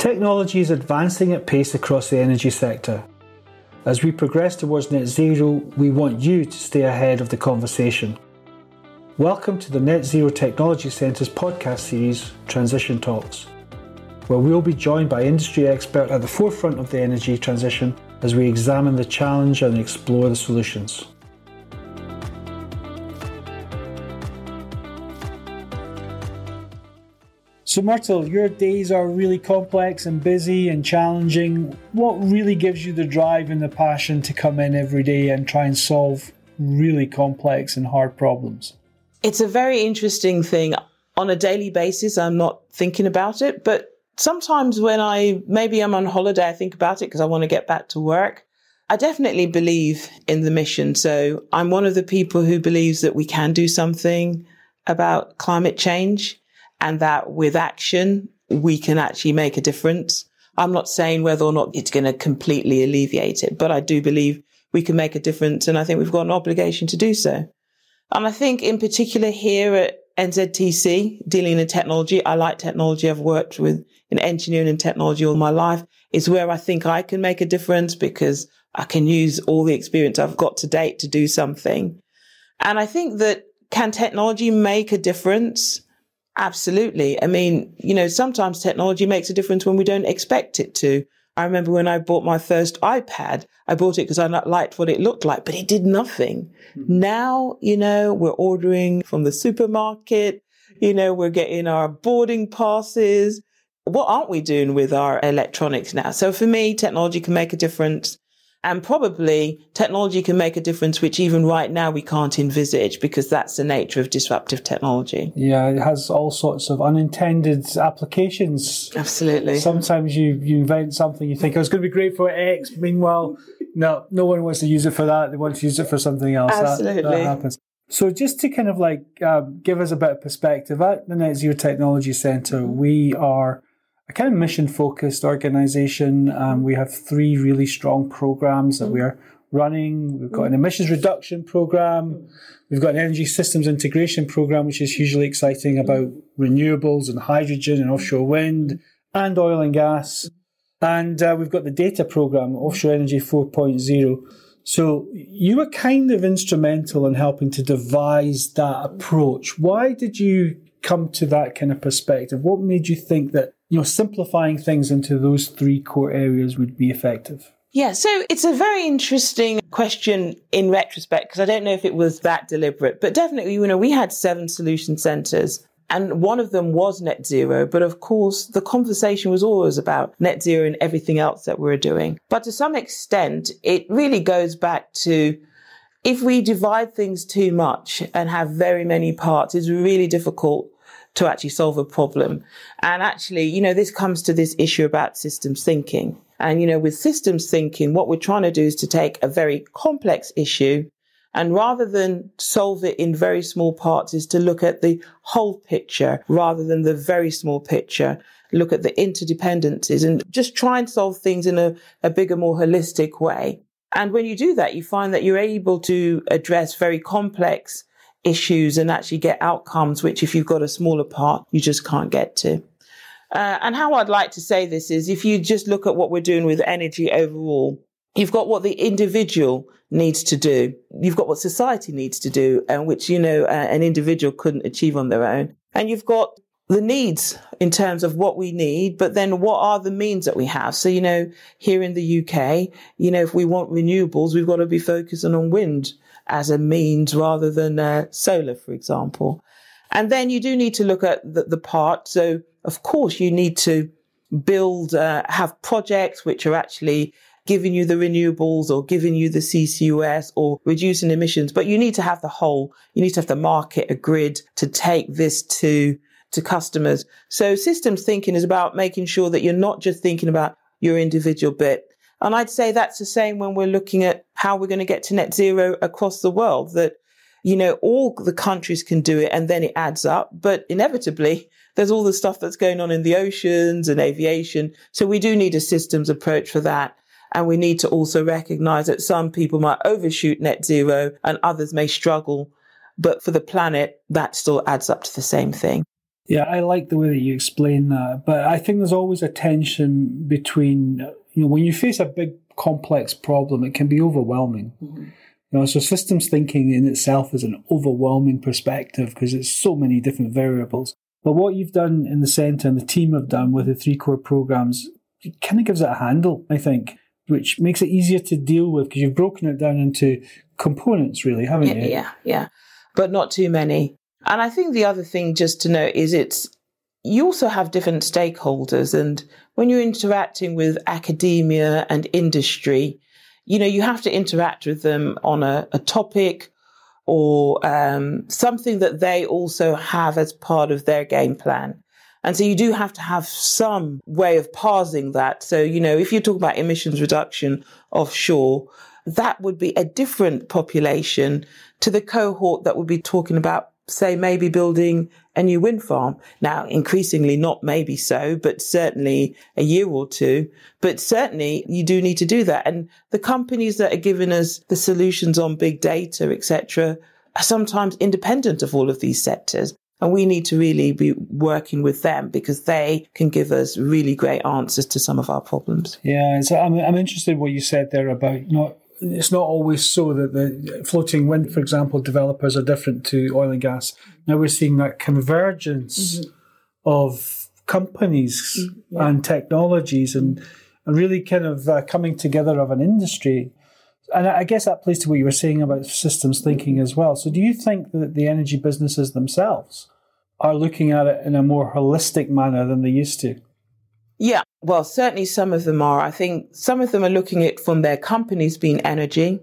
Technology is advancing at pace across the energy sector. As we progress towards net zero, we want you to stay ahead of the conversation. Welcome to the Net Zero Technology Centre's podcast series, Transition Talks, where we'll be joined by industry experts at the forefront of the energy transition as we examine the challenge and explore the solutions. So Myrtle, your days are really complex and busy and challenging. What really gives you the drive and the passion to come in every day and try and solve really complex and hard problems? It's a very interesting thing. On a daily basis, I'm not thinking about it, but sometimes when I'm on holiday, I think about it because I want to get back to work. I definitely believe in the mission. So I'm one of the people who believes that we can do something about climate change. And that with action, we can actually make a difference. I'm not saying whether or not it's going to completely alleviate it, but I do believe we can make a difference. And I think we've got an obligation to do so. And I think in particular here at NZTC, dealing in technology, I like technology. I've worked in engineering and technology all my life. It's where I think I can make a difference because I can use all the experience I've got to date to do something. And I think that can technology make a difference? Absolutely. I mean, you know, sometimes technology makes a difference when we don't expect it to. I remember when I bought my first iPad, I bought it because I liked what it looked like, but it did nothing. Now, you know, we're ordering from the supermarket, you know, we're getting our boarding passes. What aren't we doing with our electronics now? So for me, technology can make a difference. And probably technology can make a difference, which even right now we can't envisage because that's the nature of disruptive technology. Yeah, it has all sorts of unintended applications. Absolutely. Sometimes you invent something, you think, oh, it's going to be great for X. Meanwhile, no one wants to use it for that. They want to use it for something else. Absolutely. That happens. So just to kind of like give us a bit of perspective, at the Net Zero Technology Centre, we are a kind of mission-focused organisation. We have three really strong programmes that we're running. We've got an emissions reduction programme. We've got an energy systems integration programme, which is hugely exciting about renewables and hydrogen and offshore wind and oil and gas. And we've got the data programme, Offshore Energy 4.0. So you were kind of instrumental in helping to devise that approach. Why did you come to that kind of perspective? What made you think that, you know, simplifying things into those three core areas would be effective? Yeah, so it's a very interesting question in retrospect, because I don't know if it was that deliberate, but definitely, you know, we had 7 solution centres and one of them was net zero. But of course, the conversation was always about net zero and everything else that we were doing. But to some extent, it really goes back to if we divide things too much and have very many parts, it's really difficult to actually solve a problem. And actually, you know, this comes to this issue about systems thinking. And, you know, with systems thinking, what we're trying to do is to take a very complex issue and rather than solve it in very small parts is to look at the whole picture rather than the very small picture, look at the interdependencies and just try and solve things in a bigger, more holistic way. And when you do that, you find that you're able to address very complex issues and actually get outcomes, which if you've got a smaller part, you just can't get to. And how I'd like to say this is if you just look at what we're doing with energy overall, you've got what the individual needs to do. You've got what society needs to do and which, you know, an individual couldn't achieve on their own. And you've got the needs in terms of what we need, but then what are the means that we have? So, you know, here in the UK, you know, if we want renewables, we've got to be focusing on wind as a means rather than solar, for example. And then you do need to look at the part. So, of course, you need to build, have projects which are actually giving you the renewables or giving you the CCUS or reducing emissions. But you need to have the whole, you need to have the market, a grid to take this to customers. So systems thinking is about making sure that you're not just thinking about your individual bit. And I'd say that's the same when we're looking at how we're going to get to net zero across the world, that, you know, all the countries can do it and then it adds up. But inevitably, there's all the stuff that's going on in the oceans and aviation. So we do need a systems approach for that. And we need to also recognize that some people might overshoot net zero and others may struggle. But for the planet, that still adds up to the same thing. Yeah, I like the way that you explain that, but I think there's always a tension between, you know, when you face a big complex problem, it can be overwhelming. Mm-hmm. You know, so systems thinking in itself is an overwhelming perspective because it's so many different variables. But what you've done in the centre and the team have done with the three core programmes, it kind of gives it a handle, I think, which makes it easier to deal with because you've broken it down into components, really, haven't you? Yeah. But not too many. And I think the other thing just to note is you also have different stakeholders. And when you're interacting with academia and industry, you know, you have to interact with them on a topic or something that they also have as part of their game plan. And so you do have to have some way of parsing that. So, you know, if you talk about emissions reduction offshore, that would be a different population to the cohort that would be talking about, say, maybe building a new wind farm. Now, increasingly not maybe so, but certainly a year or two. But certainly you do need to do that. And the companies that are giving us the solutions on big data, etc., are sometimes independent of all of these sectors. And we need to really be working with them because they can give us really great answers to some of our problems. Yeah, so I'm interested in what you said there about it's not always so that the floating wind, for example, developers are different to oil and gas. Now we're seeing that convergence mm-hmm. of companies mm-hmm. yeah. and technologies and really kind of coming together of an industry. And I guess that plays to what you were saying about systems thinking as well. So do you think that the energy businesses themselves are looking at it in a more holistic manner than they used to? Yeah, well, certainly some of them are. I think some of them are looking at it from their companies being energy,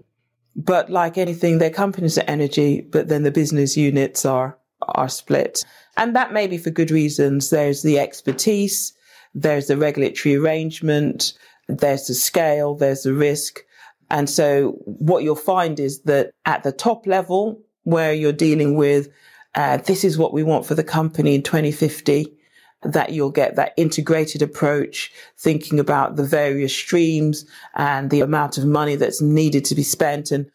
but like anything, their companies are energy, but then the business units are split. And that may be for good reasons. There's the expertise, there's the regulatory arrangement, there's the scale, there's the risk. And so what you'll find is that at the top level where you're dealing with, this is what we want for the company in 2050, that you'll get that integrated approach, thinking about the various streams and the amount of money that's needed to be spent. And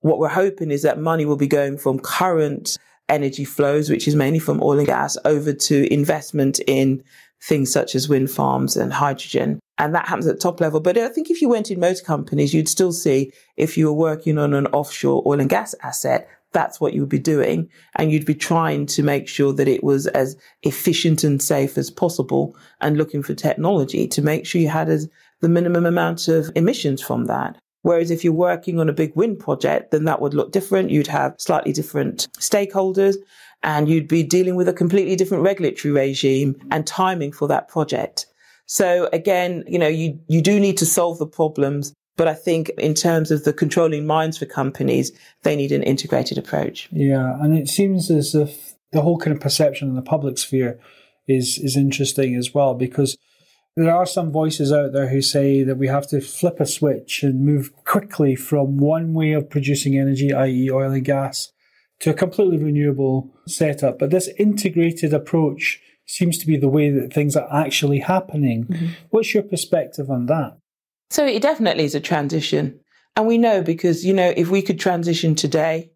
what we're hoping is that money will be going from current energy flows, which is mainly from oil and gas, over to investment in things such as wind farms and hydrogen. And that happens at top level. But I think if you went in most companies, you'd still see if you were working on an offshore oil and gas asset, that's what you would be doing. And you'd be trying to make sure that it was as efficient and safe as possible and looking for technology to make sure you had the minimum amount of emissions from that. Whereas if you're working on a big wind project, then that would look different. You'd have slightly different stakeholders and you'd be dealing with a completely different regulatory regime and timing for that project. So again, you know, you do need to solve the problems, but I think in terms of the controlling minds for companies, they need an integrated approach. Yeah, and it seems as if the whole kind of perception in the public sphere is interesting as well, because there are some voices out there who say that we have to flip a switch and move quickly from one way of producing energy, i.e. oil and gas, to a completely renewable setup. But this integrated approach seems to be the way that things are actually happening. Mm-hmm. What's your perspective on that? So it definitely is a transition. And we know because, you know, if we could transition today,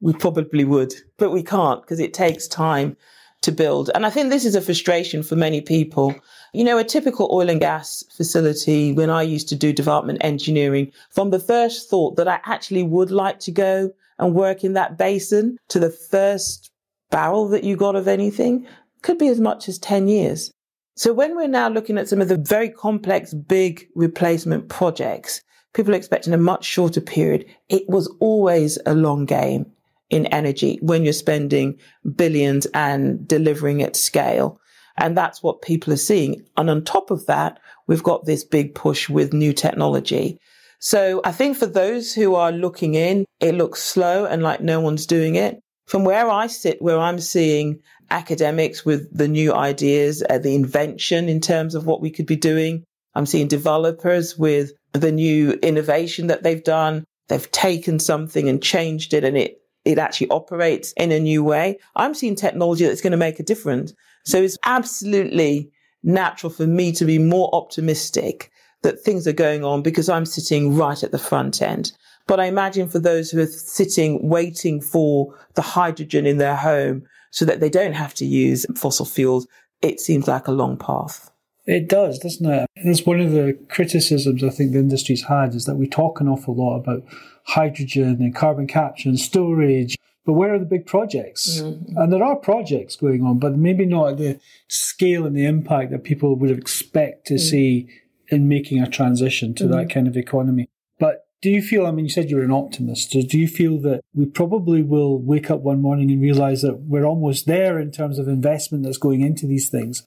we probably would. But we can't because it takes time to build. And I think this is a frustration for many people. You know, a typical oil and gas facility, when I used to do development engineering, from the first thought that I actually would like to go and work in that basin to the first barrel that you got of anything, could be as much as 10 years. So when we're now looking at some of the very complex, big replacement projects, people are expecting a much shorter period. It was always a long game in energy when you're spending billions and delivering at scale. And that's what people are seeing. And on top of that, we've got this big push with new technology. So I think for those who are looking in, it looks slow and like no one's doing it. From where I sit, where I'm seeing academics with the new ideas, the invention in terms of what we could be doing. I'm seeing developers with the new innovation that they've done. They've taken something and changed it and it actually operates in a new way. I'm seeing technology that's going to make a difference. So it's absolutely natural for me to be more optimistic that things are going on because I'm sitting right at the front end. But I imagine for those who are sitting, waiting for the hydrogen in their home so that they don't have to use fossil fuels, it seems like a long path. It does, doesn't it? That's one of the criticisms I think the industry's had, is that we talk an awful lot about hydrogen and carbon capture and storage, but where are the big projects? Mm-hmm. And there are projects going on, but maybe not at the scale and the impact that people would expect to see in making a transition to that kind of economy. But do you feel, I mean, you said you were an optimist, so do you feel that we probably will wake up one morning and realise that we're almost there in terms of investment that's going into these things?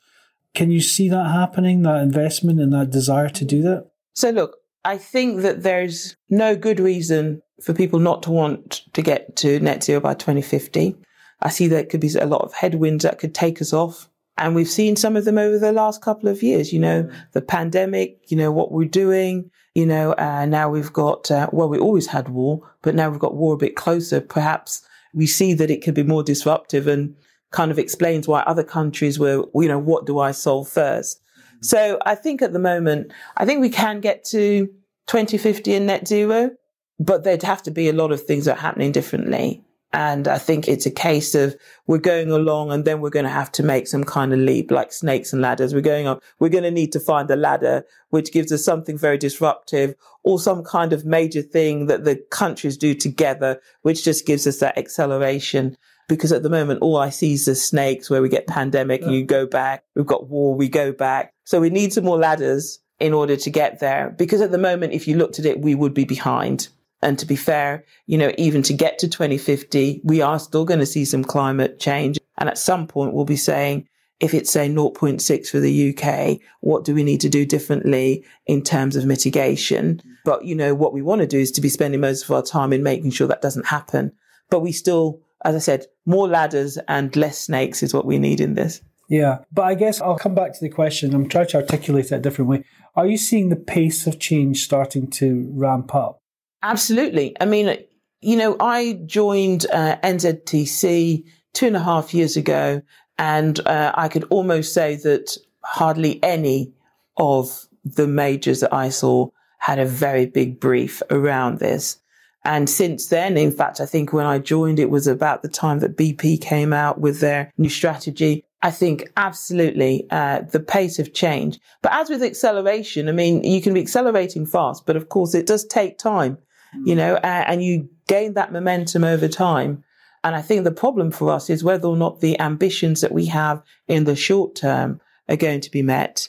Can you see that happening, that investment and that desire to do that? So look, I think that there's no good reason for people not to want to get to net zero by 2050. I see there could be a lot of headwinds that could take us off. And we've seen some of them over the last couple of years, you know, the pandemic, you know, what we're doing, you know, now we've got, well, we always had war, but now we've got war a bit closer. Perhaps we see that it could be more disruptive and kind of explains why other countries were, you know, what do I solve first? So I think at the moment, I think we can get to 2050 and net zero, but there'd have to be a lot of things that are happening differently. And I think it's a case of we're going along and then we're going to have to make some kind of leap, like snakes and ladders. We're going up. We're going to need to find a ladder, which gives us something very disruptive or some kind of major thing that the countries do together, which just gives us that acceleration. Because at the moment, all I see is the snakes where we get pandemic and you go back. We've got war, we go back. So we need some more ladders in order to get there. Because at the moment, if you looked at it, we would be behind. And to be fair, you know, even to get to 2050, we are still going to see some climate change. And at some point, we'll be saying, if it's, say, 0.6 for the UK, what do we need to do differently in terms of mitigation? But, you know, what we want to do is to be spending most of our time in making sure that doesn't happen. But we still, as I said, more ladders and less snakes is what we need in this. Yeah, but I guess I'll come back to the question. I'm trying to articulate it a different way. Are you seeing the pace of change starting to ramp up? Absolutely. I mean, you know, I joined NZTC 2.5 years ago, and I could almost say that hardly any of the majors that I saw had a very big brief around this. And since then, in fact, I think when I joined, it was about the time that BP came out with their new strategy. I think absolutely the pace of change. But as with acceleration, I mean, you can be accelerating fast, but of course it does take time, you know, and you gain that momentum over time. And I think the problem for us is whether or not the ambitions that we have in the short term are going to be met.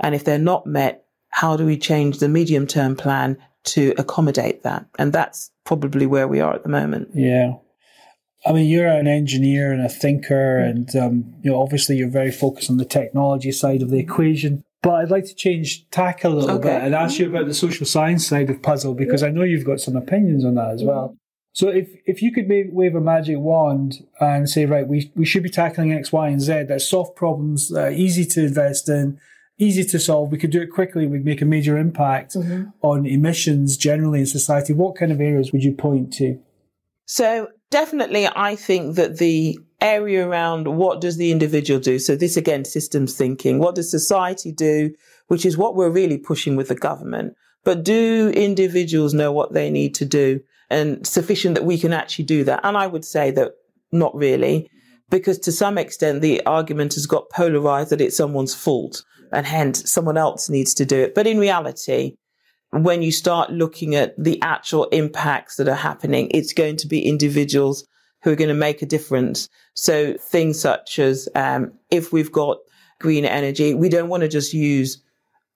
And if they're not met, how do we change the medium term plan to accommodate that? And that's probably where we are at the moment. Yeah. I mean, you're an engineer and a thinker, and you know, obviously you're very focused on the technology side of the equation. But I'd like to change tack a little bit and ask you about the social science side of puzzle, because I know you've got some opinions on that as well. So if you could wave a magic wand and say, right, we should be tackling X, Y, and Z, that's soft problems, easy to invest in, easy to solve, we could do it quickly, we'd make a major impact on emissions generally in society, what kind of areas would you point to? So definitely, I think that the area around what does the individual do? So this, again, systems thinking. What does society do? Which is what we're really pushing with the government. But do individuals know what they need to do? And sufficient that we can actually do that? And I would say that not really, because to some extent, the argument has got polarized that it's someone's fault and hence someone else needs to do it. But in reality, when you start looking at the actual impacts that are happening, it's going to be individuals who are going to make a difference. So things such as if we've got green energy, we don't want to just use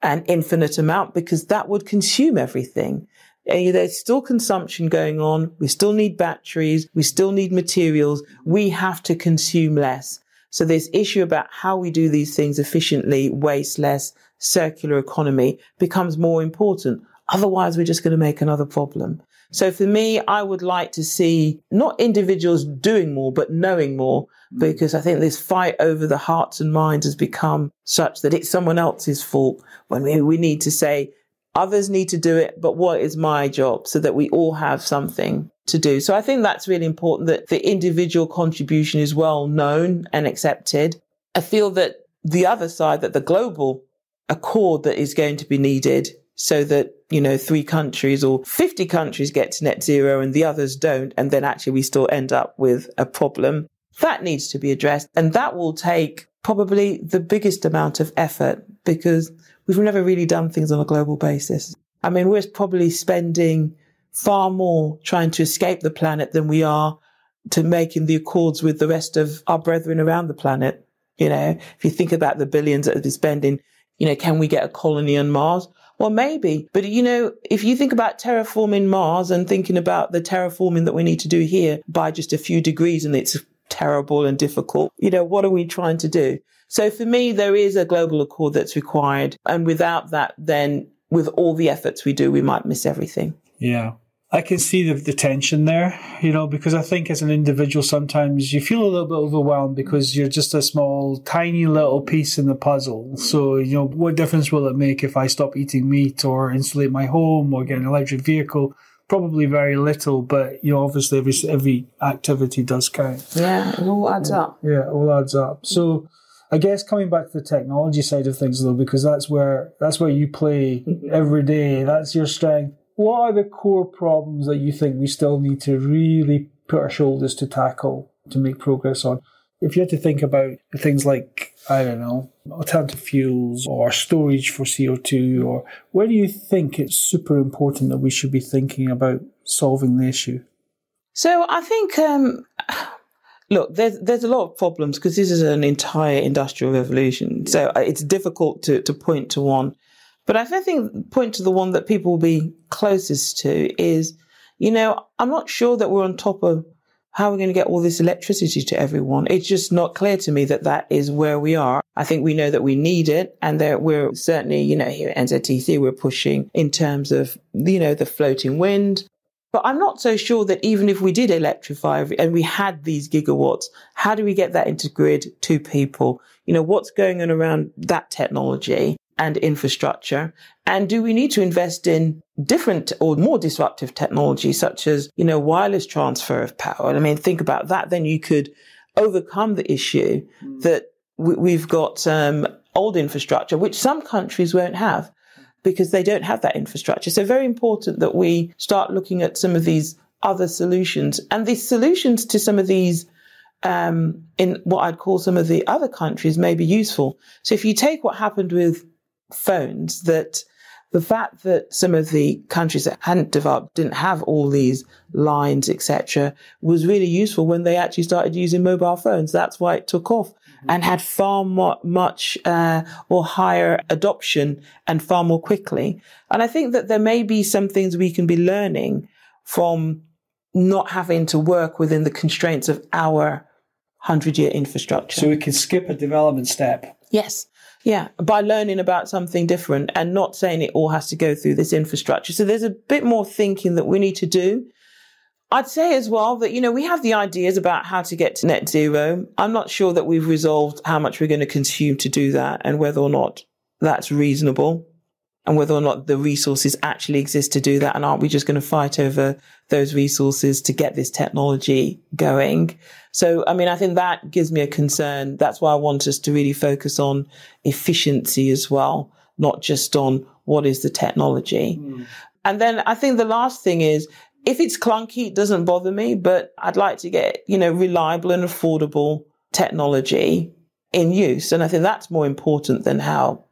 an infinite amount because that would consume everything. And there's still consumption going on. We still need batteries. We still need materials. We have to consume less. So this issue about how we do these things efficiently, waste less, circular economy becomes more important. Otherwise, we're just going to make another problem. So for me, I would like to see not individuals doing more, but knowing more, because I think this fight over the hearts and minds has become such that it's someone else's fault when we need to say others need to do it. But what is my job so that we all have something to do? So I think that's really important, that the individual contribution is well known and accepted. I feel that the other side, that the global accord that is going to be needed so that you know, 3 countries or 50 countries get to net zero and the others don't, and then actually we still end up with a problem. That needs to be addressed, and that will take probably the biggest amount of effort because we've never really done things on a global basis. I mean, we're probably spending far more trying to escape the planet than we are to making the accords with the rest of our brethren around the planet. You know, if you think about the billions that they're spending, you know, can we get a colony on Mars? Well, maybe. But, you know, if you think about terraforming Mars and thinking about the terraforming that we need to do here by just a few degrees, and it's terrible and difficult, you know, what are we trying to do? So for me, there is a global accord that's required. And without that, then with all the efforts we do, we might miss everything. Yeah. I can see the tension there, you know, because I think as an individual, sometimes you feel a little bit overwhelmed because you're just a small, tiny little piece in the puzzle. So, you know, what difference will it make if I stop eating meat or insulate my home or get an electric vehicle? Probably very little, but, you know, obviously every activity does count. Yeah, it all adds up. Yeah, it all adds up. So I guess coming back to the technology side of things, though, because that's where you play every day. That's your strength. What are the core problems that you think we still need to really put our shoulders to tackle to make progress on? If you had to think about things like, I don't know, alternative fuels or storage for CO2, or where do you think it's super important that we should be thinking about solving the issue? So I think, look, there's a lot of problems because this is an entire industrial revolution. So it's difficult to point to one. But I think point to the one that people will be closest to is, you know, I'm not sure that we're on top of how we're going to get all this electricity to everyone. It's just not clear to me that is where we are. I think we know that we need it, and that we're certainly, you know, here at NZTC, we're pushing in terms of, you know, the floating wind. But I'm not so sure that even if we did electrify and we had these gigawatts, how do we get that into grid to people? You know, what's going on around that technology and infrastructure? And do we need to invest in different or more disruptive technology, such as, you know, wireless transfer of power? I mean, think about that. Then you could overcome the issue that we've got old infrastructure, which some countries won't have because they don't have that infrastructure. So very important that we start looking at some of these other solutions. And these solutions to some of these in what I'd call some of the other countries may be useful. So if you take what happened with phones, that the fact that some of the countries that hadn't developed didn't have all these lines, etc., was really useful when they actually started using mobile phones. That's why it took off and had far more, much higher adoption and far more quickly. And I think that there may be some things we can be learning from not having to work within the constraints of our 100-year infrastructure. So we can skip a development step. Yes. Yeah, by learning about something different and not saying it all has to go through this infrastructure. So there's a bit more thinking that we need to do. I'd say as well that, you know, we have the ideas about how to get to net zero. I'm not sure that we've resolved how much we're going to consume to do that and whether or not that's reasonable and whether or not the resources actually exist to do that. And aren't we just going to fight over those resources to get this technology going? So, I mean, I think that gives me a concern. That's why I want us to really focus on efficiency as well, not just on what is the technology. Mm. And then I think the last thing is, if it's clunky, it doesn't bother me, but I'd like to get, you know, reliable and affordable technology in use. And I think that's more important than how,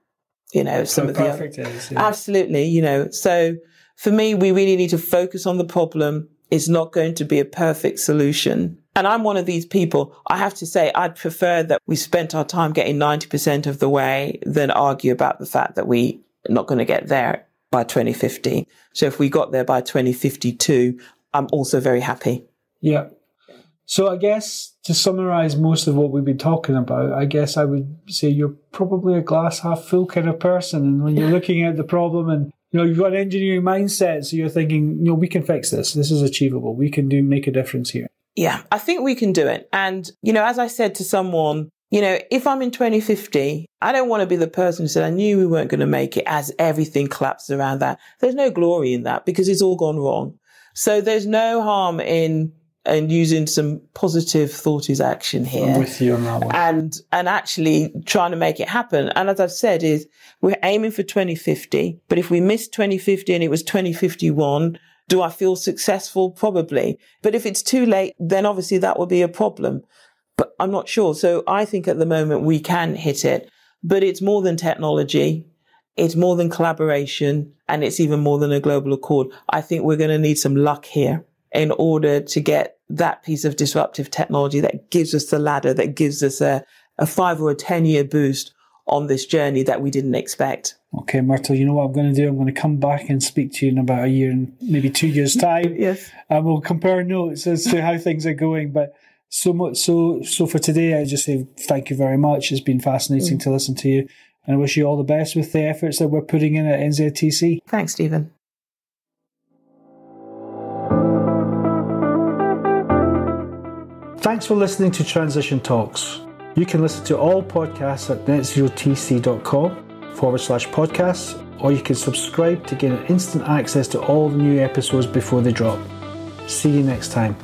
you know, some of the other. Yeah. Absolutely, you know. So for me, we really need to focus on the problem. It's not going to be a perfect solution. And I'm one of these people. I have to say, I'd prefer that we spent our time getting 90% of the way than argue about the fact that we're not going to get there by 2050. So if we got there by 2052, I'm also very happy. Yeah. So I guess to summarize most of what we've been talking about, I guess I would say you're probably a glass half full kind of person. And when you're looking at the problem and, you know, you've got an engineering mindset, so you're thinking, you know, we can fix this. This is achievable. We can make a difference here. Yeah, I think we can do it. And, you know, as I said to someone, you know, if I'm in 2050, I don't want to be the person who said, I knew we weren't going to make it as everything collapsed around that. There's no glory in that because it's all gone wrong. So there's no harm in and using some positive thought is action here. I'm with you on that one. And actually trying to make it happen. And as I've said, is we're aiming for 2050, but if we missed 2050 and it was 2051, do I feel successful? Probably. But if it's too late, then obviously that would be a problem. But I'm not sure. So I think at the moment we can hit it, but it's more than technology. It's more than collaboration, and it's even more than a global accord. I think we're going to need some luck here in order to get that piece of disruptive technology that gives us the ladder, that gives us a 5 or a 10-year boost on this journey that we didn't expect. Okay, Myrtle, you know what I'm going to do? I'm going to come back and speak to you in about a year and maybe 2 years' time. Yes. And we'll compare notes as to how things are going. But so for today, I just say thank you very much. It's been fascinating to listen to you. And I wish you all the best with the efforts that we're putting in at NZTC. Thanks, Stephen. Thanks for listening to Transition Talks. You can listen to all podcasts at netzerotc.com/podcasts, or you can subscribe to gain instant access to all the new episodes before they drop. See you next time.